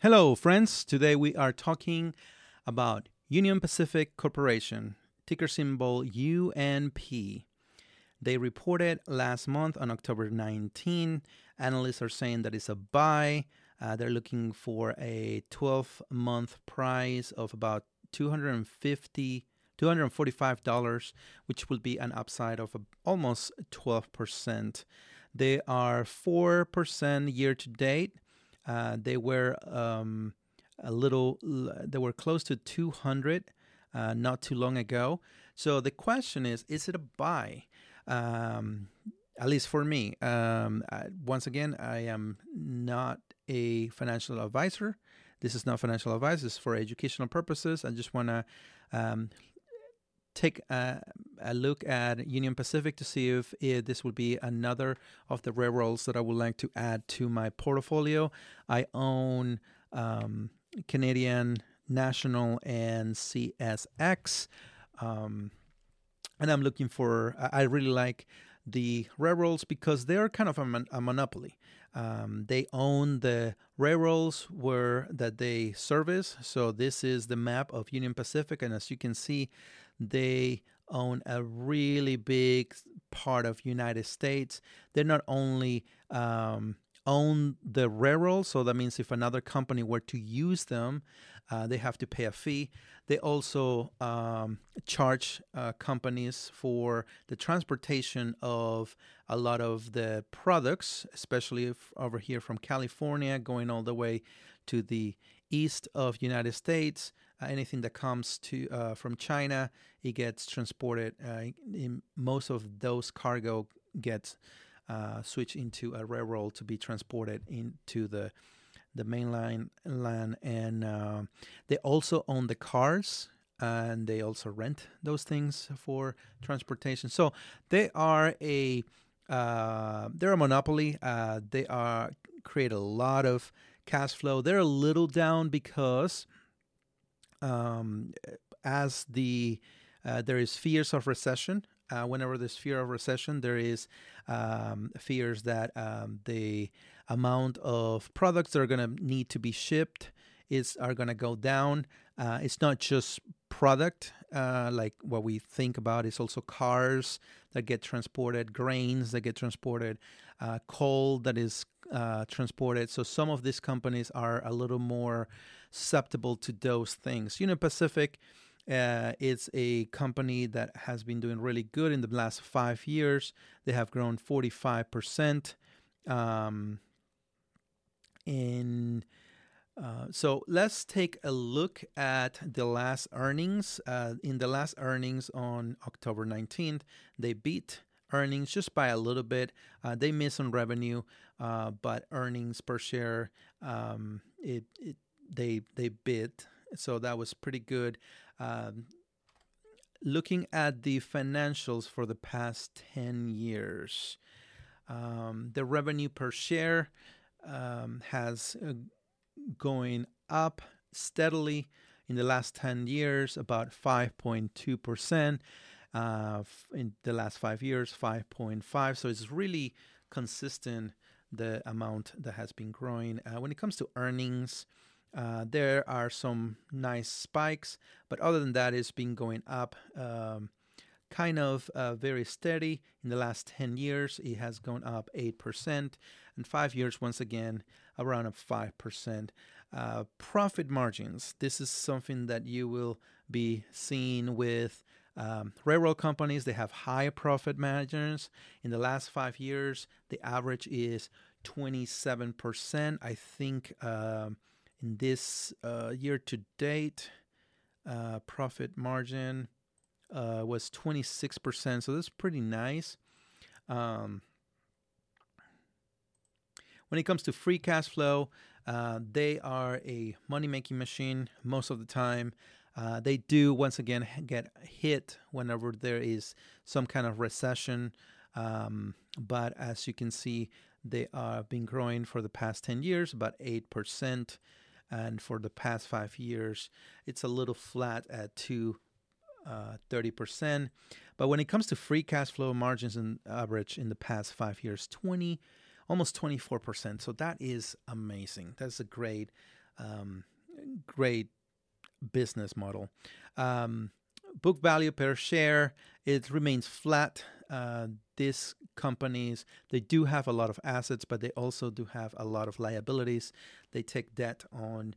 Hello, friends. Today we are talking about Union Pacific Corporation, ticker symbol UNP. They reported last month on October 19. Analysts are saying that it's a buy. They're looking for a 12-month price of about $245, which will be an upside of almost 12%. They are 4% year to date. They were they were close to 200 not too long ago. So the question is it a buy? At least for me. Once again, I am not a financial advisor. This is not financial advice. This is for educational purposes. I just want to take a look at Union Pacific to see if this would be another of the railroads that I would like to add to my portfolio. I own Canadian National and CSX, and I'm looking for. I really like the railroads because they're kind of a monopoly. They own the railroads that they service. So this is the map of Union Pacific, and as you can see, they own a really big part of United States. They not only own the railroads, so that means if another company were to use them, they have to pay a fee. They also charge companies for the transportation of a lot of the products, especially over here from California, going all the way to the east of United States. Anything that comes from China, it gets transported. Most of those cargo gets switched into a railroad to be transported into the mainland land, and they also own the cars, and they also rent those things for transportation. So they are they're a monopoly. They are create a lot of cash flow. They're a little down because as there is fears of recession. Whenever there's fear of recession, there is fears that the amount of products that are going to need to be shipped are going to go down. It's not just product like what we think about. It's also cars that get transported, grains that get transported, coal that is transported. So some of these companies are a little more susceptible to those things. Union Pacific it's a company that has been doing really good in the last 5 years. They have grown 45%. So let's take a look at the last earnings. In the last earnings on October 19th, they beat earnings just by a little bit. They missed on revenue, but earnings per share, they beat. So that was pretty good. Looking at the financials for the past 10 years, the revenue per share has going up steadily in the last 10 years, about 5.2%. In the last 5 years, 5.5%. So it's really consistent, the amount that has been growing. When it comes to earnings, there are some nice spikes, but other than that, it's been going up kind of very steady. In the last 10 years, it has gone up 8%, and 5 years, once again, around 5%. Profit margins, this is something that you will be seeing with railroad companies. They have high profit margins. In the last 5 years, the average is 27%. I think in this year-to-date, profit margin was 26%, so that's pretty nice. When it comes to free cash flow, they are a money-making machine most of the time. They do, once again, get hit whenever there is some kind of recession, but as you can see, they have been growing for the past 10 years, about 8%. And for the past 5 years, it's a little flat at 30%. But when it comes to free cash flow margins and average in the past 5 years, almost 24%. So that is amazing. That's a great Great business model. Book value per share, it remains flat. These companies, they do have a lot of assets, but they also do have a lot of liabilities. They take debt on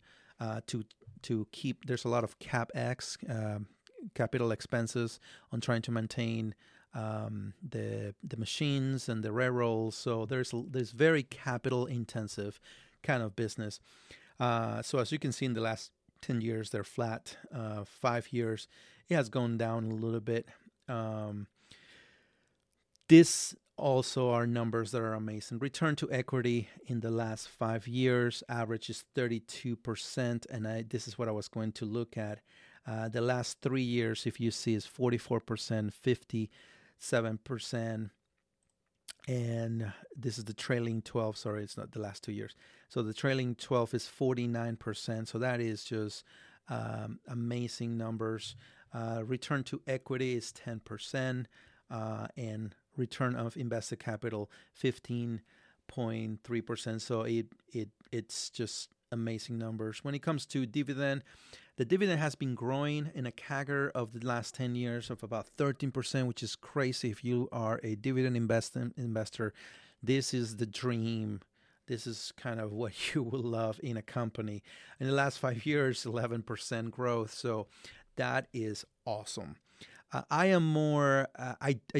to keep. There's a lot of CapEx, capital expenses on trying to maintain the machines and the railroads. So there's very capital intensive kind of business. So as you can see, in the last 10 years, they're flat. 5 years, it has gone down a little bit. This also are numbers that are amazing. Return to equity in the last 5 years, average is 32%. And this is what I was going to look at. The last 3 years, if you see, is 44%, 57%. And this is the trailing 12. Sorry, it's not the last 2 years. So the trailing 12 is 49%. So that is just amazing numbers. Return to equity is 10%, and return of invested capital 15.3%. So it's just amazing numbers. When it comes to dividend, the dividend has been growing in a CAGR of the last 10 years of about 13%, which is crazy. If you are a dividend investor, this is the dream. This is kind of what you will love in a company. In the last 5 years, 11% growth. So that is awesome. I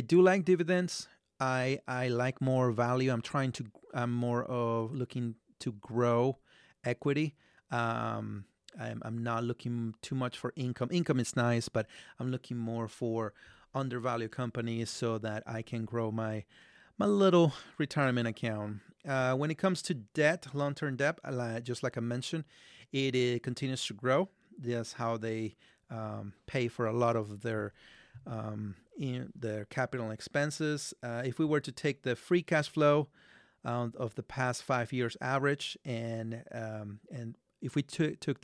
do like dividends. I like more value. I'm more of looking to grow equity. I'm not looking too much for income. Income is nice, but I'm looking more for undervalued companies so that I can grow my little retirement account. When it comes to debt, long-term debt, just like I mentioned, it continues to grow. That's how they pay for a lot of their capital expenses. If we were to take the free cash flow of the past 5 years average, and if we took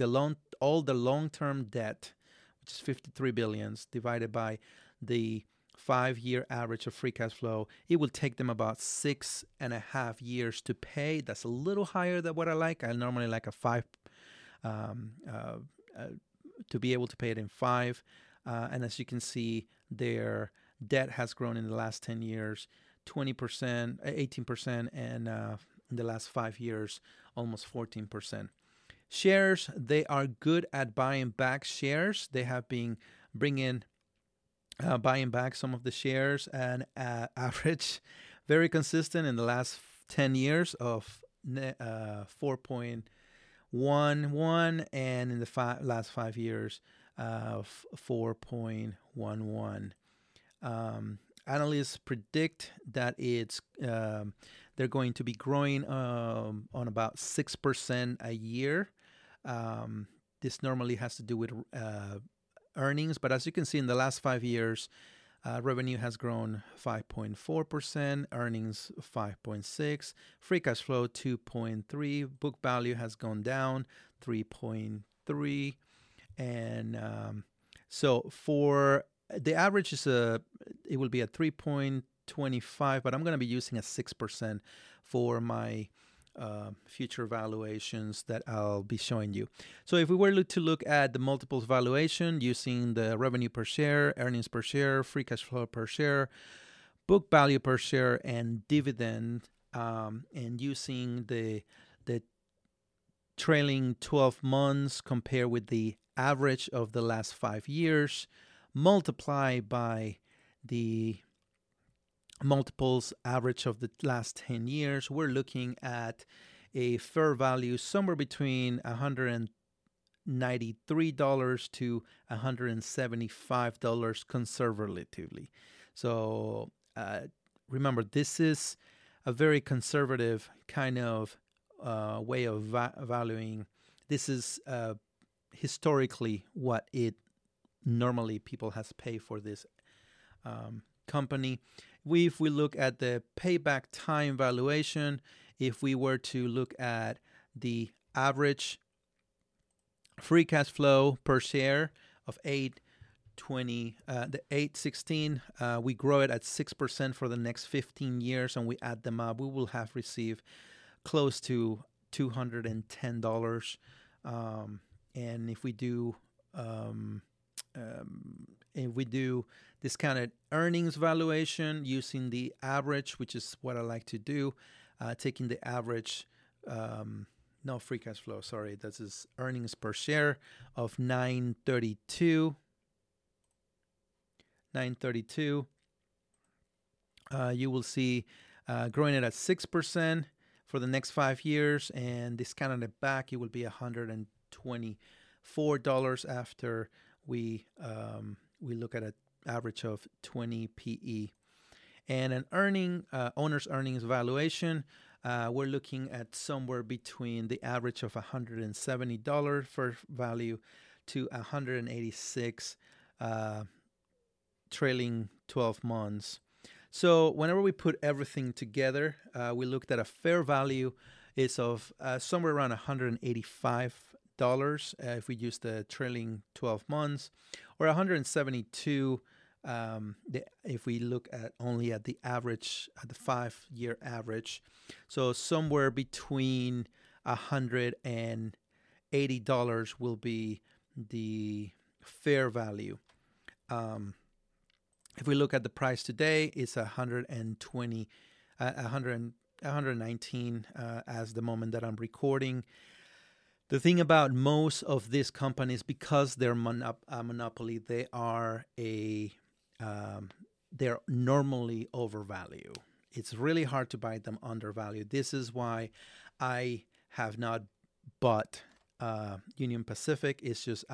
all the long-term debt, which is $53 billion, divided by the five-year average of free cash flow, it will take them about 6.5 years to pay. That's a little higher than what I like. I normally like a five, to be able to pay it in five. And as you can see, their debt has grown in the last 10 years, 20%, 18%, and in the last 5 years, almost 14%. Shares, they are good at buying back shares. They have been buying back some of the shares, and average, very consistent in the last 10 years of 4.11, and in the last 5 years of 4.11. Analysts predict that they're going to be growing on about 6% a year. This normally has to do with earnings, but as you can see, in the last 5 years, revenue has grown 5.4%, earnings 5.6%, free cash flow 2.3%, book value has gone down 3.3%, and so for the average it will be at 3.25%, but I'm going to be using a 6% for my future valuations that I'll be showing you. So if we were to look at the multiples valuation using the revenue per share, earnings per share, free cash flow per share, book value per share, and dividend, and using the trailing 12 months compared with the average of the last 5 years, multiply by the multiples average of the last 10 years, we're looking at a fair value somewhere between $193 to $175 conservatively. So remember, this is a very conservative kind of way of valuing. This is historically what it normally people has paid for this company. If we look at the payback time valuation, if we were to look at the average free cash flow per share of $8.16, we grow it at 6% for the next 15 years, and we add them up, we will have received close to $210 And if we do discounted earnings valuation using the average, which is what I like to do, taking the average, no free cash flow, sorry, this is earnings per share of $9.32. You will see growing it at 6% for the next 5 years, and discounting it back, it will be $124 after we look at an average of 20 P.E. And an owner's earnings valuation, we're looking at somewhere between the average of $170 for value to $186 trailing 12 months. So whenever we put everything together, we looked at a fair value is of somewhere around $185 if we use the trailing 12 months, or $172 if we look at only at the average, at the 5 year average. So somewhere between $180 will be the fair value. If we look at the price today, it's $119 as the moment that I'm recording. The thing about most of these companies, because they're a monopoly, they're normally overvalued. It's really hard to buy them undervalued. This is why I have not bought Union Pacific. It's just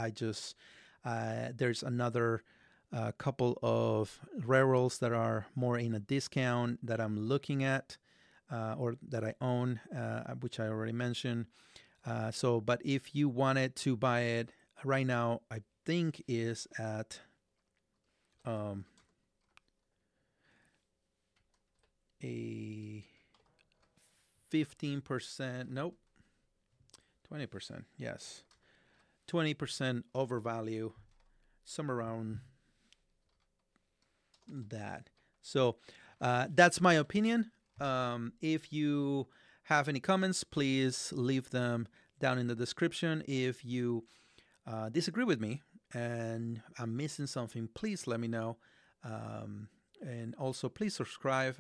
there's another couple of railroads that are more in a discount that I'm looking at, or that I own, which I already mentioned. But if you wanted to buy it right now, I think is at a 15%, nope, 20%, yes, 20% overvalue, somewhere around that. So that's my opinion. If you have any comments, please leave them down in the description. If you disagree with me and I'm missing something, please let me know. And also, please subscribe.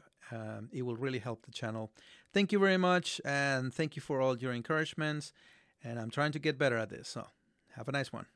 It will really help the channel. Thank you very much, and thank you for all your encouragements. And I'm trying to get better at this. So have a nice one.